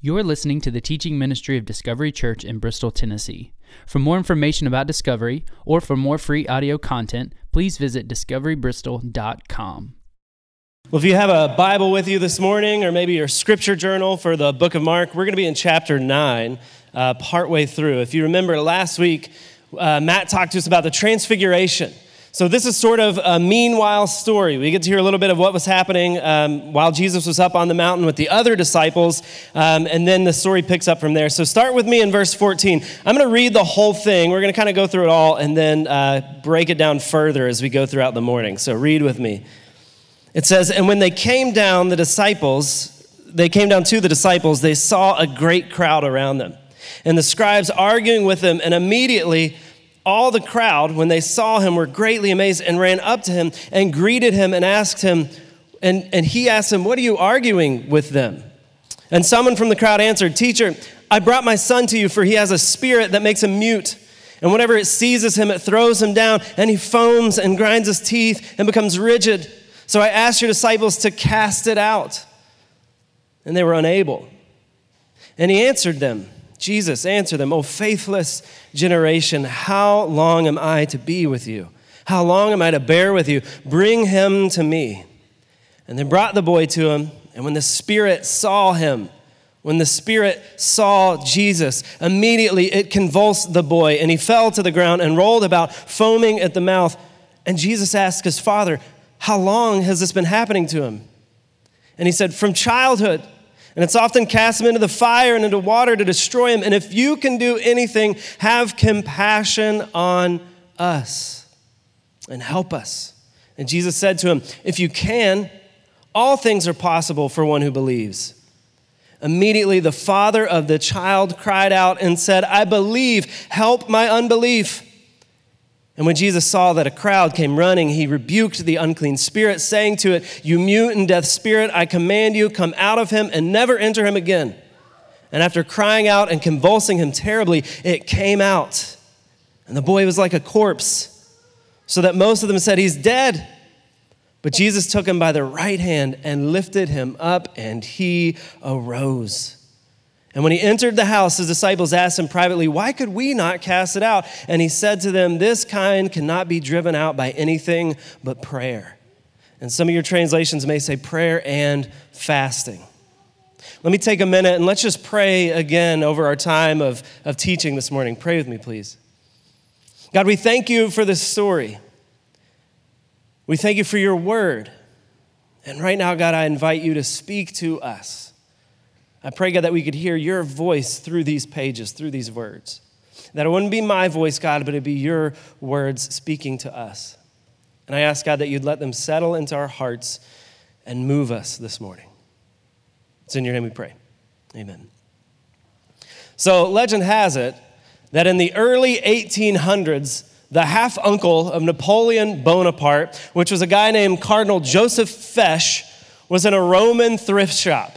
You're listening to the teaching ministry of Discovery Church in Bristol, Tennessee. For more information about Discovery, or for more free audio content, please visit discoverybristol.com. Well, if you have a Bible with you this morning, or maybe your scripture journal for the book of Mark, we're going to be in chapter 9, partway through. If you remember last week, Matt talked to us about the transfiguration. So this is sort of a meanwhile story. We get to hear a little bit of what was happening while Jesus was up on the mountain with the other disciples, and then the story picks up from there. So start with me in verse 14. I'm going to read the whole thing. We're going to kind of go through it all and then break it down further as we go throughout the morning. So read with me. It says, "And when they came down, they came down to the disciples, they saw a great crowd around them, and the scribes arguing with them, and immediately all the crowd, when they saw him, were greatly amazed and ran up to him and greeted him and asked him, and he asked them, 'What are you arguing with them?' And someone from the crowd answered, 'Teacher, I brought my son to you, for he has a spirit that makes him mute. And whenever it seizes him, it throws him down, and he foams and grinds his teeth and becomes rigid. So I asked your disciples to cast it out, and they were unable.' And he answered them, Jesus answered them, 'O faithless generation, how long am I to be with you? How long am I to bear with you? Bring him to me.' And they brought the boy to him, and when the spirit saw Jesus, immediately it convulsed the boy, and he fell to the ground and rolled about, foaming at the mouth. And Jesus asked his father, 'How long has this been happening to him?' And he said, 'From childhood. And it's often cast him into the fire and into water to destroy him. And if you can do anything, have compassion on us and help us.' And Jesus said to him, 'If you can, all things are possible for one who believes.' Immediately the father of the child cried out and said, 'I believe, help my unbelief.' And when Jesus saw that a crowd came running, he rebuked the unclean spirit, saying to it, 'You mute and deaf spirit, I command you, come out of him and never enter him again.' And after crying out and convulsing him terribly, it came out. And the boy was like a corpse, so that most of them said, 'He's dead.' But Jesus took him by the right hand and lifted him up, and he arose. And when he entered the house, his disciples asked him privately, 'Why could we not cast it out?' And he said to them, 'This kind cannot be driven out by anything but prayer.'" And some of your translations may say prayer and fasting. Let me take a minute and let's just pray again over our time of teaching this morning. Pray with me, please. God, we thank you for this story. We thank you for your word. And right now, God, I invite you to speak to us. I pray, God, that we could hear your voice through these pages, through these words. That it wouldn't be my voice, God, but it'd be your words speaking to us. And I ask, God, that you'd let them settle into our hearts and move us this morning. It's in your name we pray. Amen. So legend has it that in the early 1800s, the half-uncle of Napoleon Bonaparte, which was a guy named Cardinal Joseph Fesch, was in a Roman thrift shop.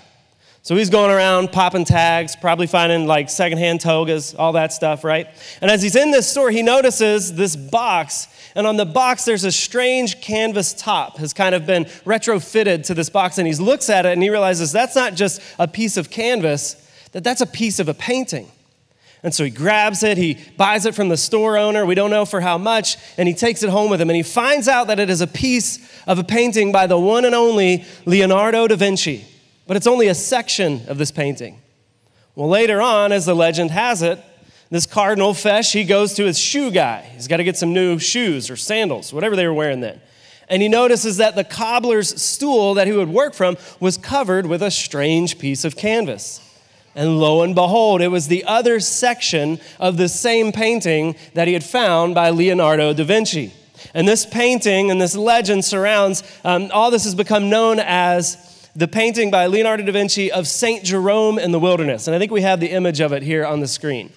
So he's going around popping tags, probably finding like secondhand togas, all that stuff, right? And as he's in this store, he notices this box, and on the box there's a strange canvas top has kind of been retrofitted to this box, and he looks at it and he realizes that's not just a piece of canvas, that's a piece of a painting. And so he grabs it, he buys it from the store owner, we don't know for how much, and he takes it home with him, and he finds out that it is a piece of a painting by the one and only Leonardo da Vinci. But it's only a section of this painting. Well, later on, as the legend has it, this Cardinal Fesch, he goes to his shoe guy. He's got to get some new shoes or sandals, whatever they were wearing then. And he notices that the cobbler's stool that he would work from was covered with a strange piece of canvas. And lo and behold, it was the other section of the same painting that he had found by Leonardo da Vinci. And this painting and this legend surrounds, all this has become known as the painting by Leonardo da Vinci of Saint Jerome in the wilderness. And I think we have the image of it here on the screen.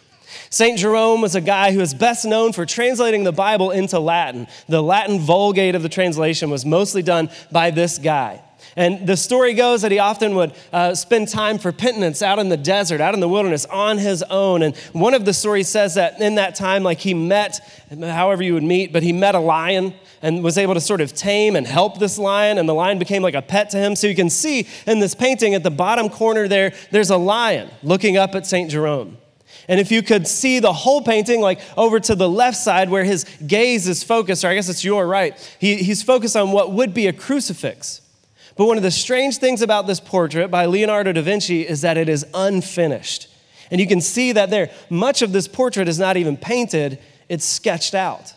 Saint Jerome was a guy who is best known for translating the Bible into Latin. The Latin Vulgate of the translation was mostly done by this guy. And the story goes that he often would spend time for penitence out in the desert, out in the wilderness, on his own. And one of the stories says that in that time, like he met, however you would meet, but he met a lion. and was able to sort of tame and help this lion, and the lion became like a pet to him. So you can see in this painting at the bottom corner there's a lion looking up at Saint Jerome. And if you could see the whole painting, like over to the left side where his gaze is focused, or I guess it's your right, he's focused on what would be a crucifix. But one of the strange things about this portrait by Leonardo da Vinci is that it is unfinished. And you can see that there, much of this portrait is not even painted, it's sketched out.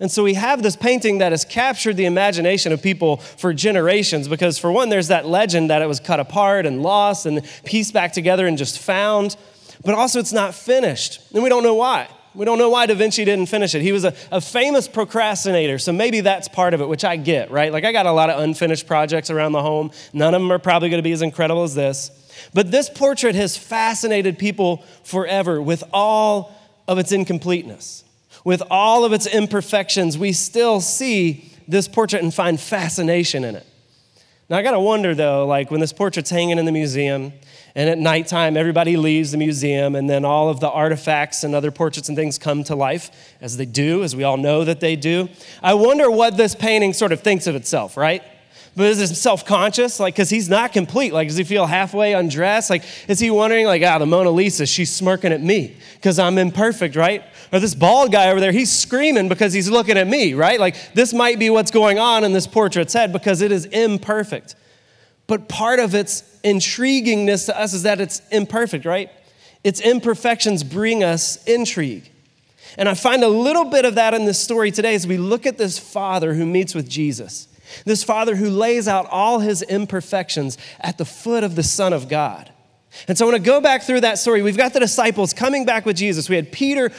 And so we have this painting that has captured the imagination of people for generations, because for one, there's that legend that it was cut apart and lost and pieced back together and just found, but also it's not finished. And we don't know why. We don't know why Da Vinci didn't finish it. He was a famous procrastinator, so maybe that's part of it, which I get, right? Like I got a lot of unfinished projects around the home. None of them are probably going to be as incredible as this. But this portrait has fascinated people forever with all of its incompleteness, with all of its imperfections. We still see this portrait and find fascination in it. Now, I got to wonder, though, like when this portrait's hanging in the museum and at nighttime, everybody leaves the museum and then all of the artifacts and other portraits and things come to life, as they do, as we all know that they do. I wonder what this painting sort of thinks of itself, right? But is it self-conscious? Like, because he's not complete. Like, does he feel halfway undressed? Like, is he wondering, like, the Mona Lisa, she's smirking at me because I'm imperfect, right? Or this bald guy over there, he's screaming because he's looking at me, right? Like, this might be what's going on in this portrait's head because it is imperfect. But part of its intriguingness to us is that it's imperfect, right? Its imperfections bring us intrigue. And I find a little bit of that in this story today as we look at this father who meets with Jesus. This father who lays out all his imperfections at the foot of the Son of God. And so I want to go back through that story. We've got the disciples coming back with Jesus. We had Peter,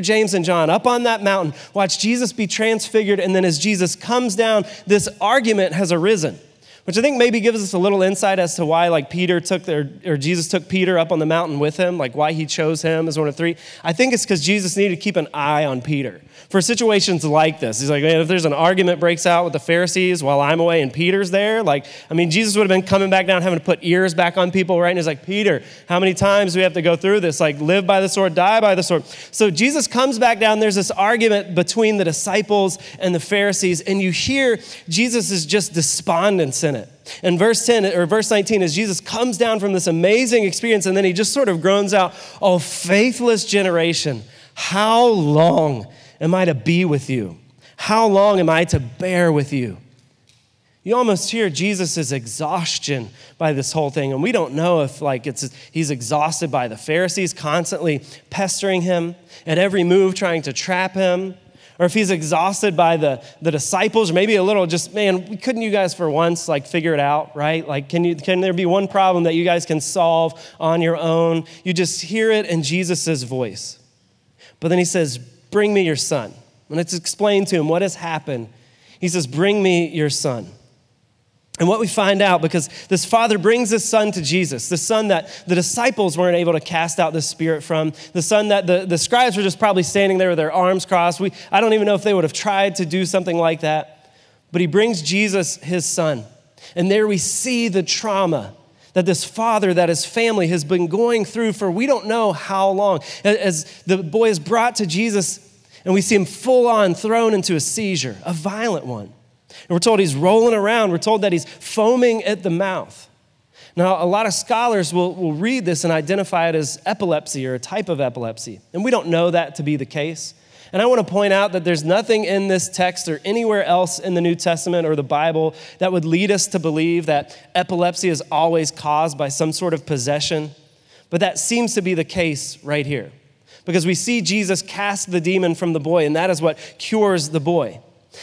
James, and John up on that mountain, watch Jesus be transfigured, and then as Jesus comes down, this argument has arisen, which I think maybe gives us a little insight as to why like Jesus took Peter up on the mountain with him, like why he chose him as one of three. I think it's because Jesus needed to keep an eye on Peter for situations like this. He's like, man, if there's an argument breaks out with the Pharisees while I'm away and Peter's there, like, I mean, Jesus would have been coming back down, having to put ears back on people, right? And he's like, Peter, how many times do we have to go through this? Like, live by the sword, die by the sword. So Jesus comes back down. There's this argument between the disciples and the Pharisees, and you hear Jesus is just despondent in it. And verse 10 or verse 19, as Jesus comes down from this amazing experience, and then he just sort of groans out, "Oh, faithless generation, how long am I to be with you? How long am I to bear with you?" You almost hear Jesus' exhaustion by this whole thing. And we don't know if like he's exhausted by the Pharisees constantly pestering him at every move, trying to trap him, or if he's exhausted by the disciples, maybe a little just, man, couldn't you guys for once like figure it out, right? Like, can there be one problem that you guys can solve on your own? You just hear it in Jesus' voice. But then he says, bring me your son. And it's explained to him what has happened. He says, bring me your son. And what we find out, because this father brings his son to Jesus, the son that the disciples weren't able to cast out the spirit from, the son that the scribes were just probably standing there with their arms crossed. I don't even know if they would have tried to do something like that. But he brings Jesus, his son. And there we see the trauma that this father, that his family has been going through for we don't know how long. As the boy is brought to Jesus, and we see him full on thrown into a seizure, a violent one. And we're told he's rolling around. We're told that he's foaming at the mouth. Now, a lot of scholars will read this and identify it as epilepsy or a type of epilepsy. And we don't know that to be the case. And I want to point out that there's nothing in this text or anywhere else in the New Testament or the Bible that would lead us to believe that epilepsy is always caused by some sort of possession. But that seems to be the case right here, because we see Jesus cast the demon from the boy, and that is what cures the boy.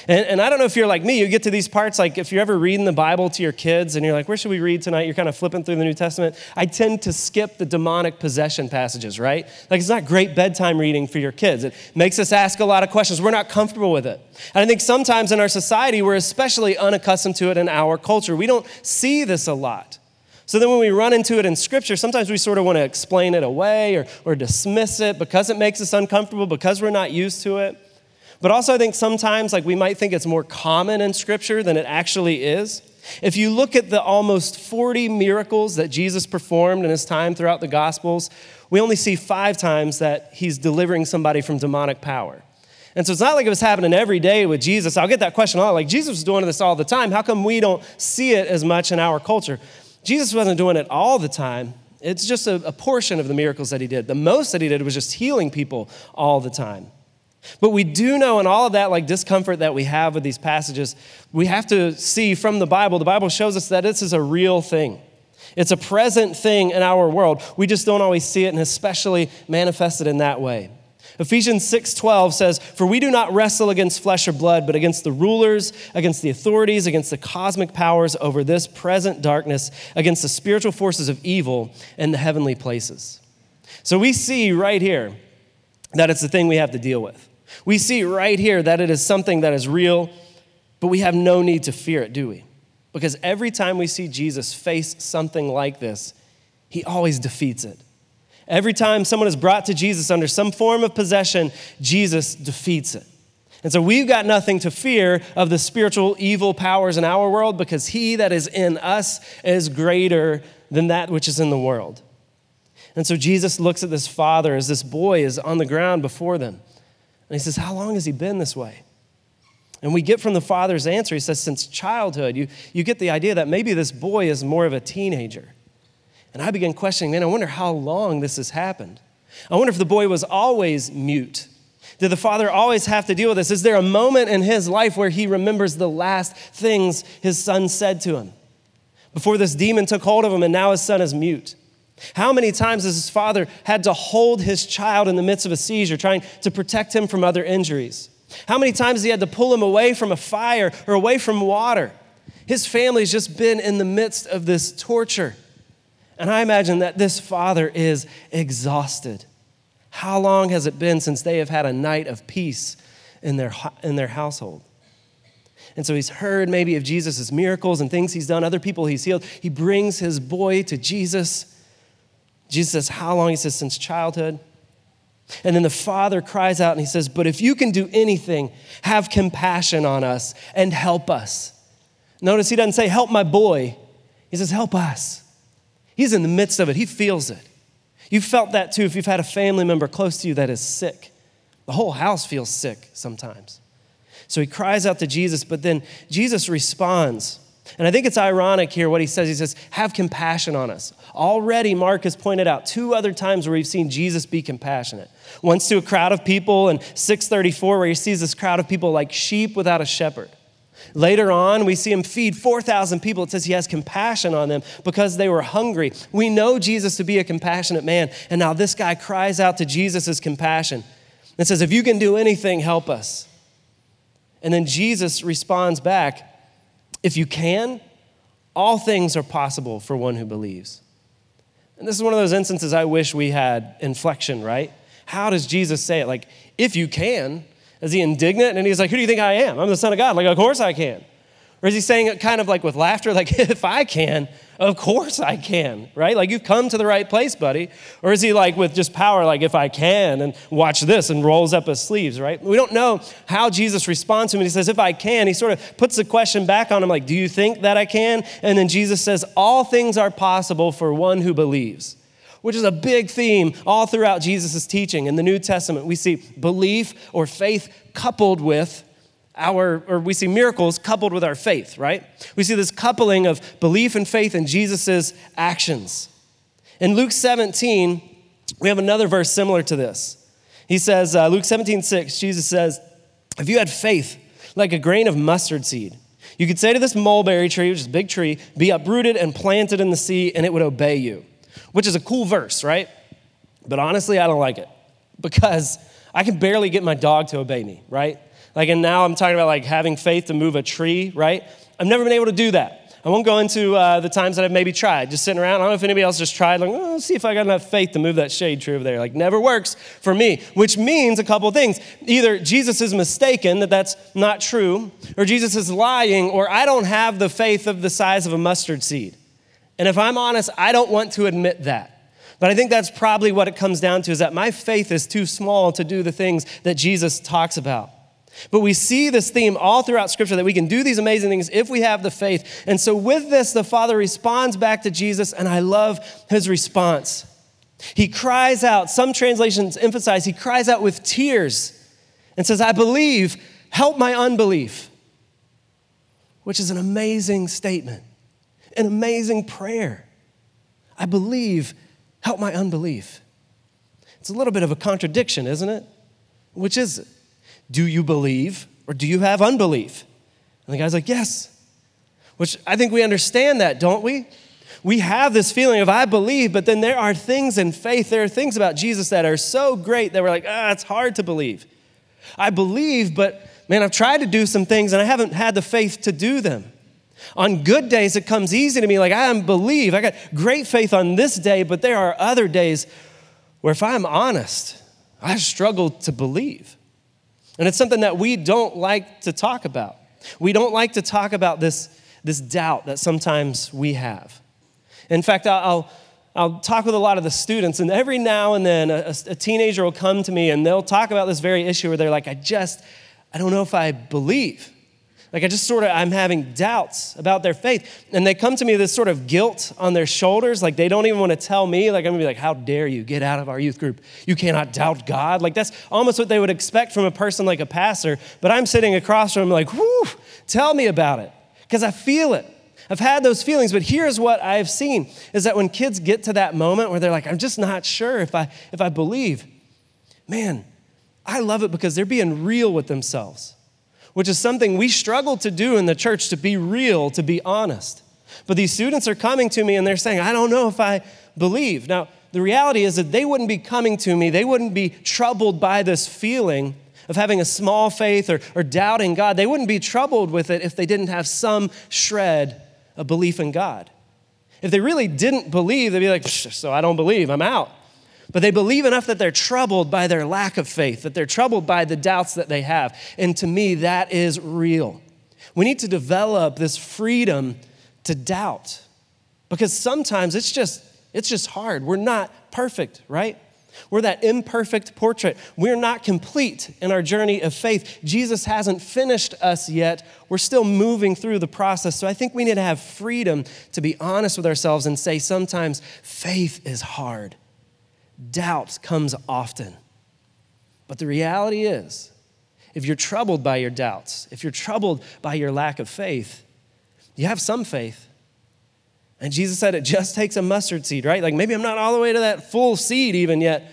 And I don't know if you're like me, you get to these parts, like if you're ever reading the Bible to your kids and you're like, where should we read tonight? You're kind of flipping through the New Testament. I tend to skip the demonic possession passages, right? Like it's not great bedtime reading for your kids. It makes us ask a lot of questions. We're not comfortable with it. And I think sometimes in our society, we're especially unaccustomed to it in our culture. We don't see this a lot. So then when we run into it in Scripture, sometimes we sort of want to explain it away or dismiss it because it makes us uncomfortable, because we're not used to it. But also I think sometimes like we might think it's more common in Scripture than it actually is. If you look at the almost 40 miracles that Jesus performed in his time throughout the Gospels, we only see 5 times that he's delivering somebody from demonic power. And so it's not like it was happening every day with Jesus. I'll get that question a lot. Like, Jesus was doing this all the time. How come we don't see it as much in our culture? Jesus wasn't doing it all the time. It's just a portion of the miracles that he did. The most that he did was just healing people all the time. But we do know in all of that, like, discomfort that we have with these passages, we have to see from the Bible shows us that this is a real thing. It's a present thing in our world. We just don't always see it, and especially manifested in that way. Ephesians 6:12 says, "For we do not wrestle against flesh or blood, but against the rulers, against the authorities, against the cosmic powers over this present darkness, against the spiritual forces of evil in the heavenly places." So we see right here that it's the thing we have to deal with. We see right here that it is something that is real, but we have no need to fear it, do we? Because every time we see Jesus face something like this, he always defeats it. Every time someone is brought to Jesus under some form of possession, Jesus defeats it. And so we've got nothing to fear of the spiritual evil powers in our world, because he that is in us is greater than that which is in the world. And so Jesus looks at this father as this boy is on the ground before them. And he says, "How long has he been this way?" And we get from the father's answer, he says, "Since childhood." You get the idea that maybe this boy is more of a teenager. And I began questioning, man, I wonder how long this has happened. I wonder if the boy was always mute. Did the father always have to deal with this? Is there a moment in his life where he remembers the last things his son said to him before this demon took hold of him and now his son is mute? How many times has his father had to hold his child in the midst of a seizure, trying to protect him from other injuries? How many times he had to pull him away from a fire or away from water? His family's just been in the midst of this torture. And I imagine that this father is exhausted. How long has it been since they have had a night of peace in their household? And so he's heard maybe of Jesus' miracles and things he's done, other people he's healed. He brings his boy to Jesus. Jesus says, "How long?" He says, "Since childhood." And then the father cries out and he says, "But if you can do anything, have compassion on us and help us." Notice he doesn't say, "Help my boy." He says, "Help us." He's in the midst of it. He feels it. You've felt that too if you've had a family member close to you that is sick. The whole house feels sick sometimes. So he cries out to Jesus, but then Jesus responds. And I think it's ironic here what he says. He says, "Have compassion on us." Already, Mark has pointed out 2 other times where we've seen Jesus be compassionate. Once to a crowd of people in 6:34, where he sees this crowd of people like sheep without a shepherd. Later on, we see him feed 4,000 people. It says he has compassion on them because they were hungry. We know Jesus to be a compassionate man. And now this guy cries out to Jesus' compassion and says, "If you can do anything, help us." And then Jesus responds back, "If you can, all things are possible for one who believes." And this is one of those instances I wish we had inflection, right? How does Jesus say it? Like, "If you can," is he indignant? And he's like, "Who do you think I am? I'm the Son of God. Like, of course I can." Or is he saying it kind of like with laughter? Like, "If I can, of course I can," right? Like, "You've come to the right place, buddy." Or is he like with just power, like, "If I can, and watch this," and rolls up his sleeves, right? We don't know how Jesus responds to him. He says, "If I can," he sort of puts the question back on him, like, "Do you think that I can?" And then Jesus says, "All things are possible for one who believes," which is a big theme all throughout Jesus' teaching. In the New Testament, we see belief or faith coupled with we see miracles coupled with our faith, right? We see this coupling of belief and faith in Jesus' actions. In Luke 17, we have another verse similar to this. He says, Luke 17:6, Jesus says, "If you had faith like a grain of mustard seed, you could say to this mulberry tree," which is a big tree, "be uprooted and planted in the sea, and it would obey you," which is a cool verse, right? But honestly, I don't like it because I can barely get my dog to obey me, right? Like, and now I'm talking about like having faith to move a tree, right? I've never been able to do that. I won't go into the times that I've maybe tried, just sitting around. I don't know if anybody else just tried, like, "Oh, let's see if I got enough faith to move that shade tree over there." Like, never works for me, which means a couple things. Either Jesus is mistaken, that's not true, or Jesus is lying, or I don't have the faith of the size of a mustard seed. And if I'm honest, I don't want to admit that. But I think that's probably what it comes down to, is that my faith is too small to do the things that Jesus talks about. But we see this theme all throughout Scripture that we can do these amazing things if we have the faith. And so with this, the Father responds back to Jesus, and I love his response. He cries out. Some translations emphasize he cries out with tears and says, I believe, help my unbelief, which is an amazing statement, an amazing prayer. I believe, help my unbelief. It's a little bit of a contradiction, isn't it? Which is it? Do you believe or do you have unbelief? And the guy's like, yes, which I think we understand that, don't we? We have this feeling of I believe, but then there are things in faith, there are things about Jesus that are so great that we're like, it's hard to believe. I believe, but man, I've tried to do some things and I haven't had the faith to do them. On good days, it comes easy to me, like I believe. I got great faith on this day, but there are other days where if I'm honest, I struggle to believe. And it's something that we don't like to talk about. We don't like to talk about this doubt that sometimes we have. In fact, I'll talk with a lot of the students, and every now and then a teenager will come to me and they'll talk about this very issue where they're like, I don't know if I believe. Like I'm having doubts about their faith. And they come to me with this sort of guilt on their shoulders. Like they don't even want to tell me. Like I'm gonna be like, how dare you get out of our youth group? You cannot doubt God. Like that's almost what they would expect from a person like a pastor. But I'm sitting across from them like, whoo, tell me about it. Because I feel it. I've had those feelings, but here's what I've seen is that when kids get to that moment where they're like, I'm just not sure if I believe, man, I love it because they're being real with themselves, which is something we struggle to do in the church, to be real, to be honest. But these students are coming to me and they're saying, I don't know if I believe. Now, the reality is that they wouldn't be coming to me. They wouldn't be troubled by this feeling of having a small faith or doubting God. They wouldn't be troubled with it if they didn't have some shred of belief in God. If they really didn't believe, they'd be like, so I don't believe, I'm out. But they believe enough that they're troubled by their lack of faith, that they're troubled by the doubts that they have. And to me, that is real. We need to develop this freedom to doubt because sometimes it's just hard. We're not perfect, right? We're that imperfect portrait. We're not complete in our journey of faith. Jesus hasn't finished us yet. We're still moving through the process. So I think we need to have freedom to be honest with ourselves and say sometimes faith is hard. Doubt comes often. But the reality is, if you're troubled by your doubts, if you're troubled by your lack of faith, you have some faith. And Jesus said it just takes a mustard seed, right? Like maybe I'm not all the way to that full seed even yet,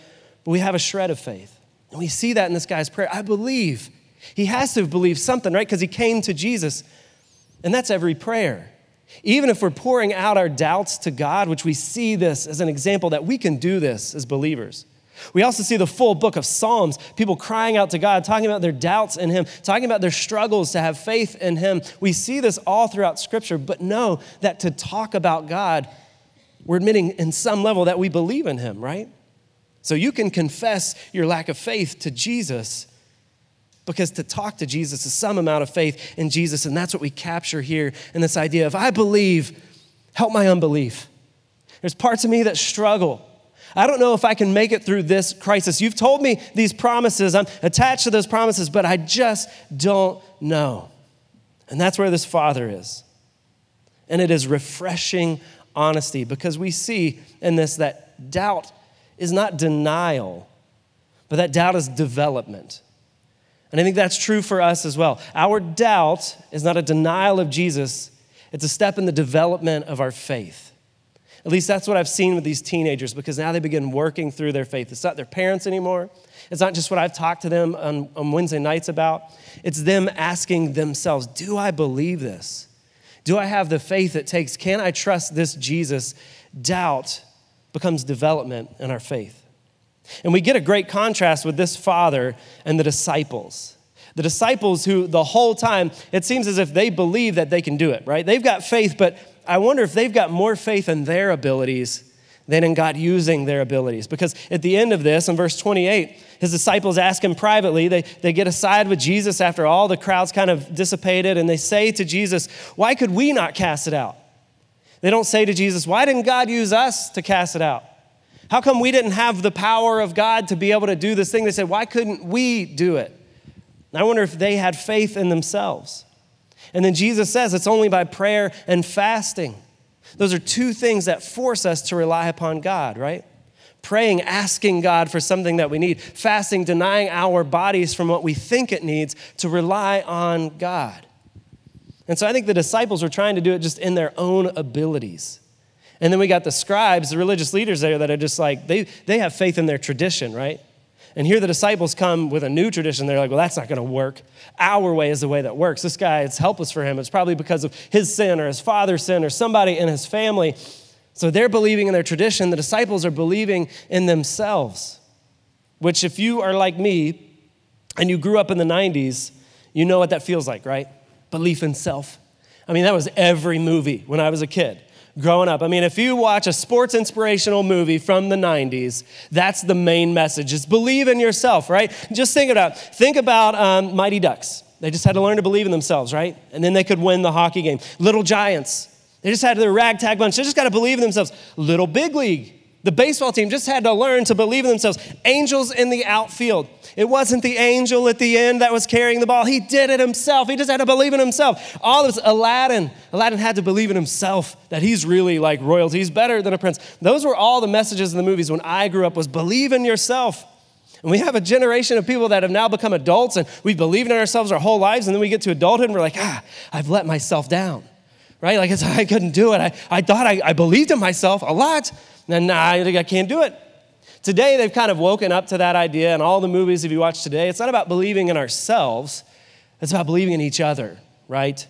but we have a shred of faith. And we see that in this guy's prayer. I believe. He has to believe something, right? Because he came to Jesus. And that's every prayer. Even if we're pouring out our doubts to God, which we see this as an example that we can do this as believers. We also see the full book of Psalms, people crying out to God, talking about their doubts in him, talking about their struggles to have faith in him. We see this all throughout Scripture, but know that to talk about God, we're admitting in some level that we believe in him, right? So you can confess your lack of faith to Jesus because to talk to Jesus is some amount of faith in Jesus, and that's what we capture here in this idea of I believe, help my unbelief. There's parts of me that struggle. I don't know if I can make it through this crisis. You've told me these promises. I'm attached to those promises, but I just don't know. And that's where this father is. And it is refreshing honesty because we see in this that doubt is not denial, but that doubt is development. And I think that's true for us as well. Our doubt is not a denial of Jesus. It's a step in the development of our faith. At least that's what I've seen with these teenagers because now they begin working through their faith. It's not their parents anymore. It's not just what I've talked to them on Wednesday nights about. It's them asking themselves, do I believe this? Do I have the faith it takes? Can I trust this Jesus? Doubt becomes development in our faith. And we get a great contrast with this father and the disciples. The disciples who the whole time, it seems as if they believe that they can do it, right? They've got faith, but I wonder if they've got more faith in their abilities than in God using their abilities. Because at the end of this, in verse 28, his disciples ask him privately, they get aside with Jesus after all the crowds kind of dissipated, and they say to Jesus, why could we not cast it out? They don't say to Jesus, why didn't God use us to cast it out? How come we didn't have the power of God to be able to do this thing? They said, why couldn't we do it? And I wonder if they had faith in themselves. And then Jesus says it's only by prayer and fasting. Those are two things that force us to rely upon God, right? praying, asking God for something that we need, fasting, denying our bodies from what we think it needs to rely on God. And so I think the disciples were trying to do it just in their own abilities. And then we got the scribes, the religious leaders there that are just like, they have faith in their tradition, right? And here the disciples come with a new tradition. They're like, well, that's not going to work. Our way is the way that works. This guy, it's helpless for him. It's probably because of his sin or his father's sin or somebody in his family. So they're believing in their tradition. The disciples are believing in themselves, which if you are like me and you grew up in the 90s, you know what that feels like, right? Belief in self. I mean, that was every movie when I was a kid. Growing up, I mean, if you watch a sports inspirational movie from the 90s, that's the main message, is believe in yourself, right? Just think about Mighty Ducks. They just had to learn to believe in themselves, right? And then they could win the hockey game. Little Giants, they just had their ragtag bunch. They just got to believe in themselves. Little Big League, the baseball team just had to learn to believe in themselves. Angels in the Outfield. It wasn't the angel at the end that was carrying the ball. He did it himself. He just had to believe in himself. All of this, Aladdin had to believe in himself that he's really like royalty. He's better than a prince. Those were all the messages in the movies when I grew up, was believe in yourself. And we have a generation of people that have now become adults, and we've believed in ourselves our whole lives, and then we get to adulthood and we're like, I've let myself down, right? Like, I couldn't do it. I thought I believed in myself a lot, and now I can't do it. Today, they've kind of woken up to that idea, and all the movies, if you watch today, it's not about believing in ourselves, it's about believing in each other, right?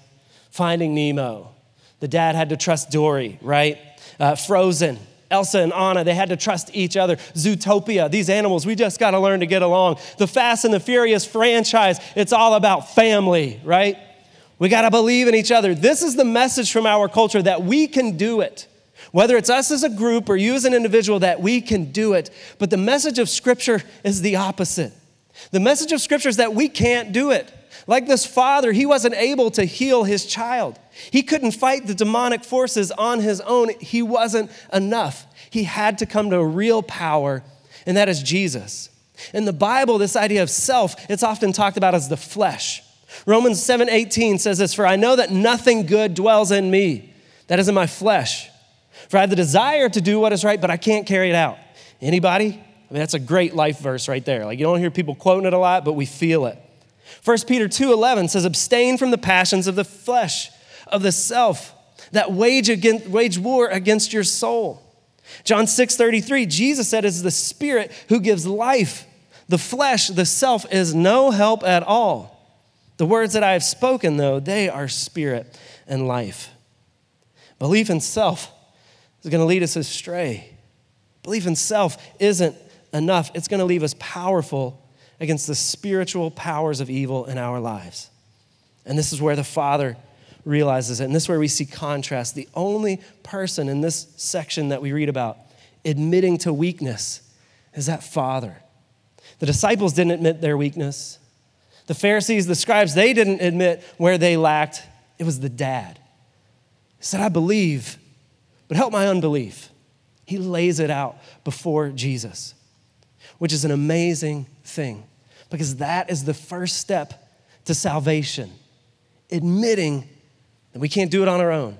Finding Nemo, the dad had to trust Dory, right? Frozen, Elsa and Anna, they had to trust each other. Zootopia, these animals, we just gotta learn to get along. The Fast and the Furious franchise, it's all about family, right? We gotta believe in each other. This is the message from our culture, that we can do it. Whether it's us as a group or you as an individual, that we can do it. But the message of Scripture is the opposite. The message of Scripture is that we can't do it. Like this father, he wasn't able to heal his child. He couldn't fight the demonic forces on his own. He wasn't enough. He had to come to a real power, and that is Jesus. In the Bible, this idea of self, it's often talked about as the flesh. Romans 7:18 says this, "For I know that nothing good dwells in me, that is in my flesh. For I have the desire to do what is right, but I can't carry it out." Anybody? I mean, that's a great life verse right there. Like, you don't hear people quoting it a lot, but we feel it. 1 Peter 2:11 says, "Abstain from the passions of the flesh, of the self, that wage war against your soul." John 6:33, Jesus said, "It's the Spirit who gives life. The flesh, the self, is no help at all. The words that I have spoken, though, they are spirit and life." Belief in self is going to lead us astray. Belief in self isn't enough. It's going to leave us powerful against the spiritual powers of evil in our lives. And this is where the Father realizes it. And this is where we see contrast. The only person in this section that we read about admitting to weakness is that Father. The disciples didn't admit their weakness. The Pharisees, the scribes, they didn't admit where they lacked. It was the dad. He said, "I believe, but help my unbelief." He lays it out before Jesus, which is an amazing thing, because that is the first step to salvation, admitting that we can't do it on our own,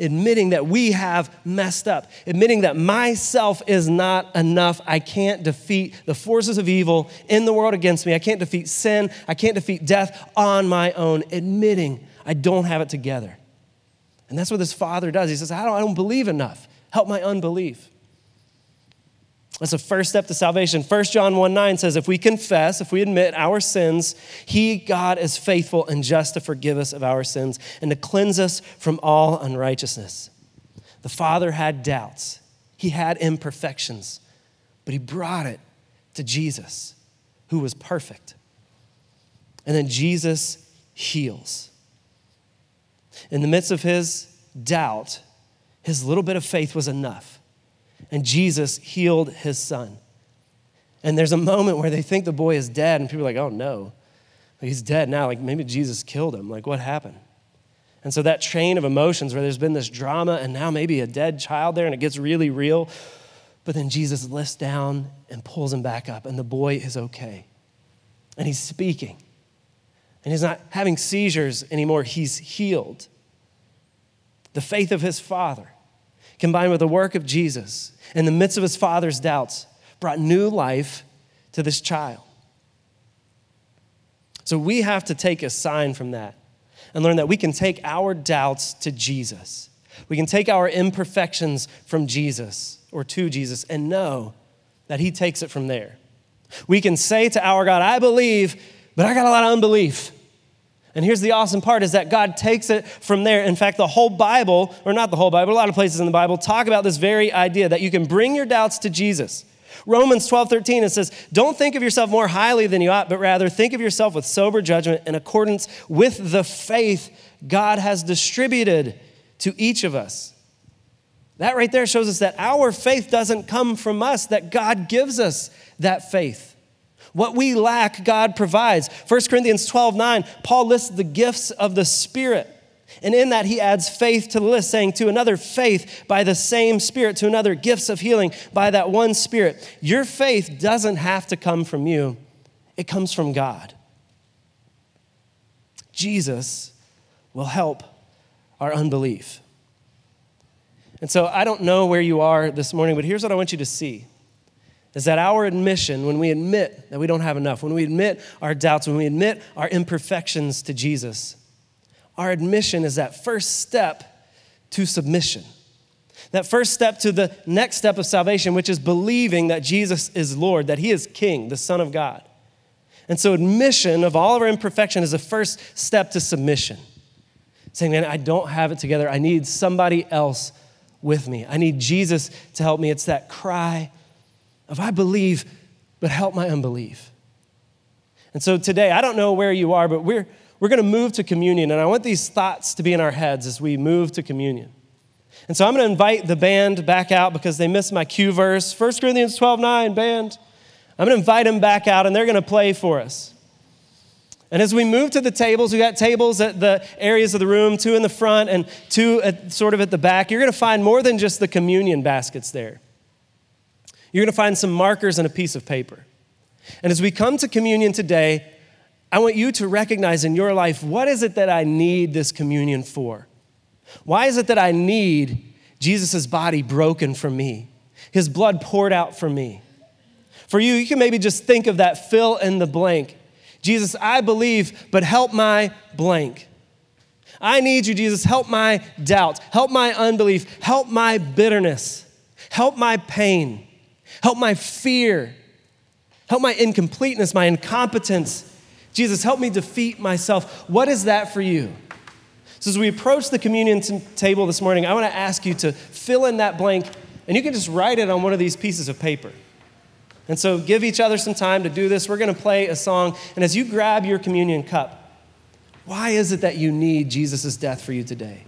admitting that we have messed up, admitting that myself is not enough. I can't defeat the forces of evil in the world against me. I can't defeat sin. I can't defeat death on my own, admitting I don't have it together. And that's what this father does. He says, I don't believe enough. Help my unbelief. That's the first step to salvation. 1 John 1:9 says, "If we confess, if we admit our sins, he, God, is faithful and just to forgive us of our sins and to cleanse us from all unrighteousness." The Father had doubts. He had imperfections, but he brought it to Jesus, who was perfect. And then Jesus heals. In the midst of his doubt, his little bit of faith was enough. And Jesus healed his son. And there's a moment where they think the boy is dead, and people are like, "Oh no, he's dead now. Like, maybe Jesus killed him. Like, what happened?" And so that train of emotions where there's been this drama and now maybe a dead child there, and it gets really real. But then Jesus lifts down and pulls him back up, and the boy is okay. And he's speaking. And he's not having seizures anymore. He's healed. The faith of his father. combined with the work of Jesus in the midst of his father's doubts, brought new life to this child. So we have to take a sign from that and learn that we can take our doubts to Jesus. We can take our imperfections from Jesus or to Jesus and know that he takes it from there. We can say to our God, I believe, but I got a lot of unbelief. And here's the awesome part is that God takes it from there. In fact, the whole Bible, or not the whole Bible, a lot of places in the Bible talk about this very idea that you can bring your doubts to Jesus. Romans 12:13, it says, don't think of yourself more highly than you ought, but rather think of yourself with sober judgment in accordance with the faith God has distributed to each of us. That right there shows us that our faith doesn't come from us, that God gives us that faith. What we lack, God provides. 1 Corinthians 12:9, Paul lists the gifts of the Spirit. And in that, he adds faith to the list, saying, to another faith by the same Spirit, to another gifts of healing by that one Spirit. Your faith doesn't have to come from you. It comes from God. Jesus will help our unbelief. And so I don't know where you are this morning, but here's what I want you to see. Is that our admission, when we admit that we don't have enough, when we admit our doubts, when we admit our imperfections to Jesus, our admission is that first step to submission. That first step to the next step of salvation, which is believing that Jesus is Lord, that he is King, the Son of God. And so admission of all of our imperfection is the first step to submission. Saying, man, I don't have it together. I need somebody else with me. I need Jesus to help me. It's that cry of I believe, but help my unbelief. And so today, I don't know where you are, but we're going to move to communion, and I want these thoughts to be in our heads as we move to communion. And so I'm going to invite the band back out because they missed my cue verse. 1 Corinthians 12:9, band. I'm going to invite them back out, and they're going to play for us. And as we move to the tables, we got tables at the areas of the room, two in the front and two at, sort of at the back. You're going to find more than just the communion baskets there. You're going to find some markers and a piece of paper. And as we come to communion today, I want you to recognize in your life, what is it that I need this communion for? Why is it that I need Jesus' body broken for me, his blood poured out for me? For you, you can maybe just think of that fill in the blank. Jesus, I believe, but help my blank. I need you, Jesus. Help my doubt. Help my unbelief. Help my bitterness. Help my pain. Help my fear. Help my incompleteness, my incompetence. Jesus, help me defeat myself. What is that for you? So as we approach the communion table this morning, I want to ask you to fill in that blank, and you can just write it on one of these pieces of paper. And so give each other some time to do this. We're going to play a song. And as you grab your communion cup, why is it that you need Jesus' death for you today?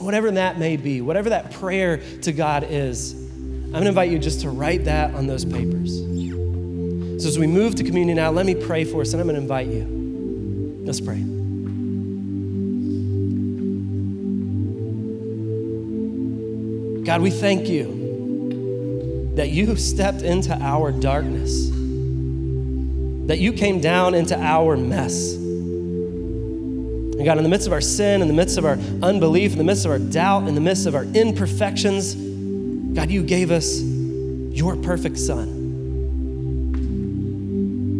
Whatever that may be, whatever that prayer to God is, I'm gonna invite you just to write that on those papers. So as we move to communion now, let me pray for us, and I'm gonna invite you. Let's pray. God, we thank you that you stepped into our darkness, that you came down into our mess. And God, in the midst of our sin, in the midst of our unbelief, in the midst of our doubt, in the midst of our imperfections, God, you gave us your perfect son.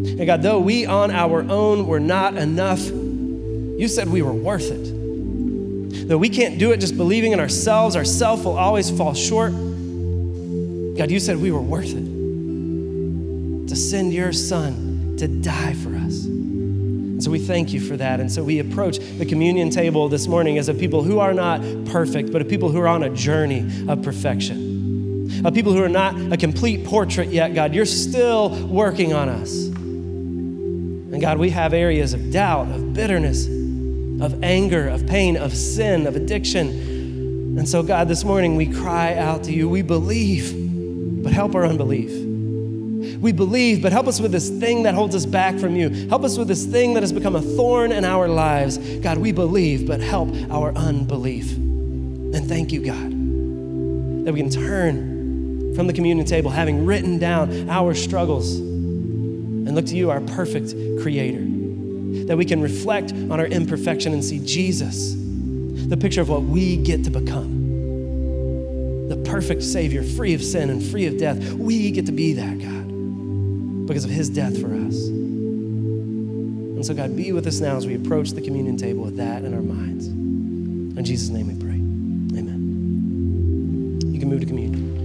And God, though we on our own were not enough, you said we were worth it. Though we can't do it just believing in ourselves will always fall short. God, you said we were worth it to send your son to die for us. And so we thank you for that. And so we approach the communion table this morning as a people who are not perfect, but a people who are on a journey of perfection. Of people who are not a complete portrait yet, God, you're still working on us. And God, we have areas of doubt, of bitterness, of anger, of pain, of sin, of addiction. And so, God, this morning we cry out to you. We believe, but help our unbelief. We believe, but help us with this thing that holds us back from you. Help us with this thing that has become a thorn in our lives. God, we believe, but help our unbelief. And thank you, God, that we can turn from the communion table, having written down our struggles, and look to you, our perfect creator, that we can reflect on our imperfection and see Jesus, the picture of what we get to become. perfect Savior, free of sin and free of death. We get to be that, God, because of his death for us. And so, God, be with us now as we approach the communion table with that in our minds. In Jesus' name we pray. Amen. You can move to communion.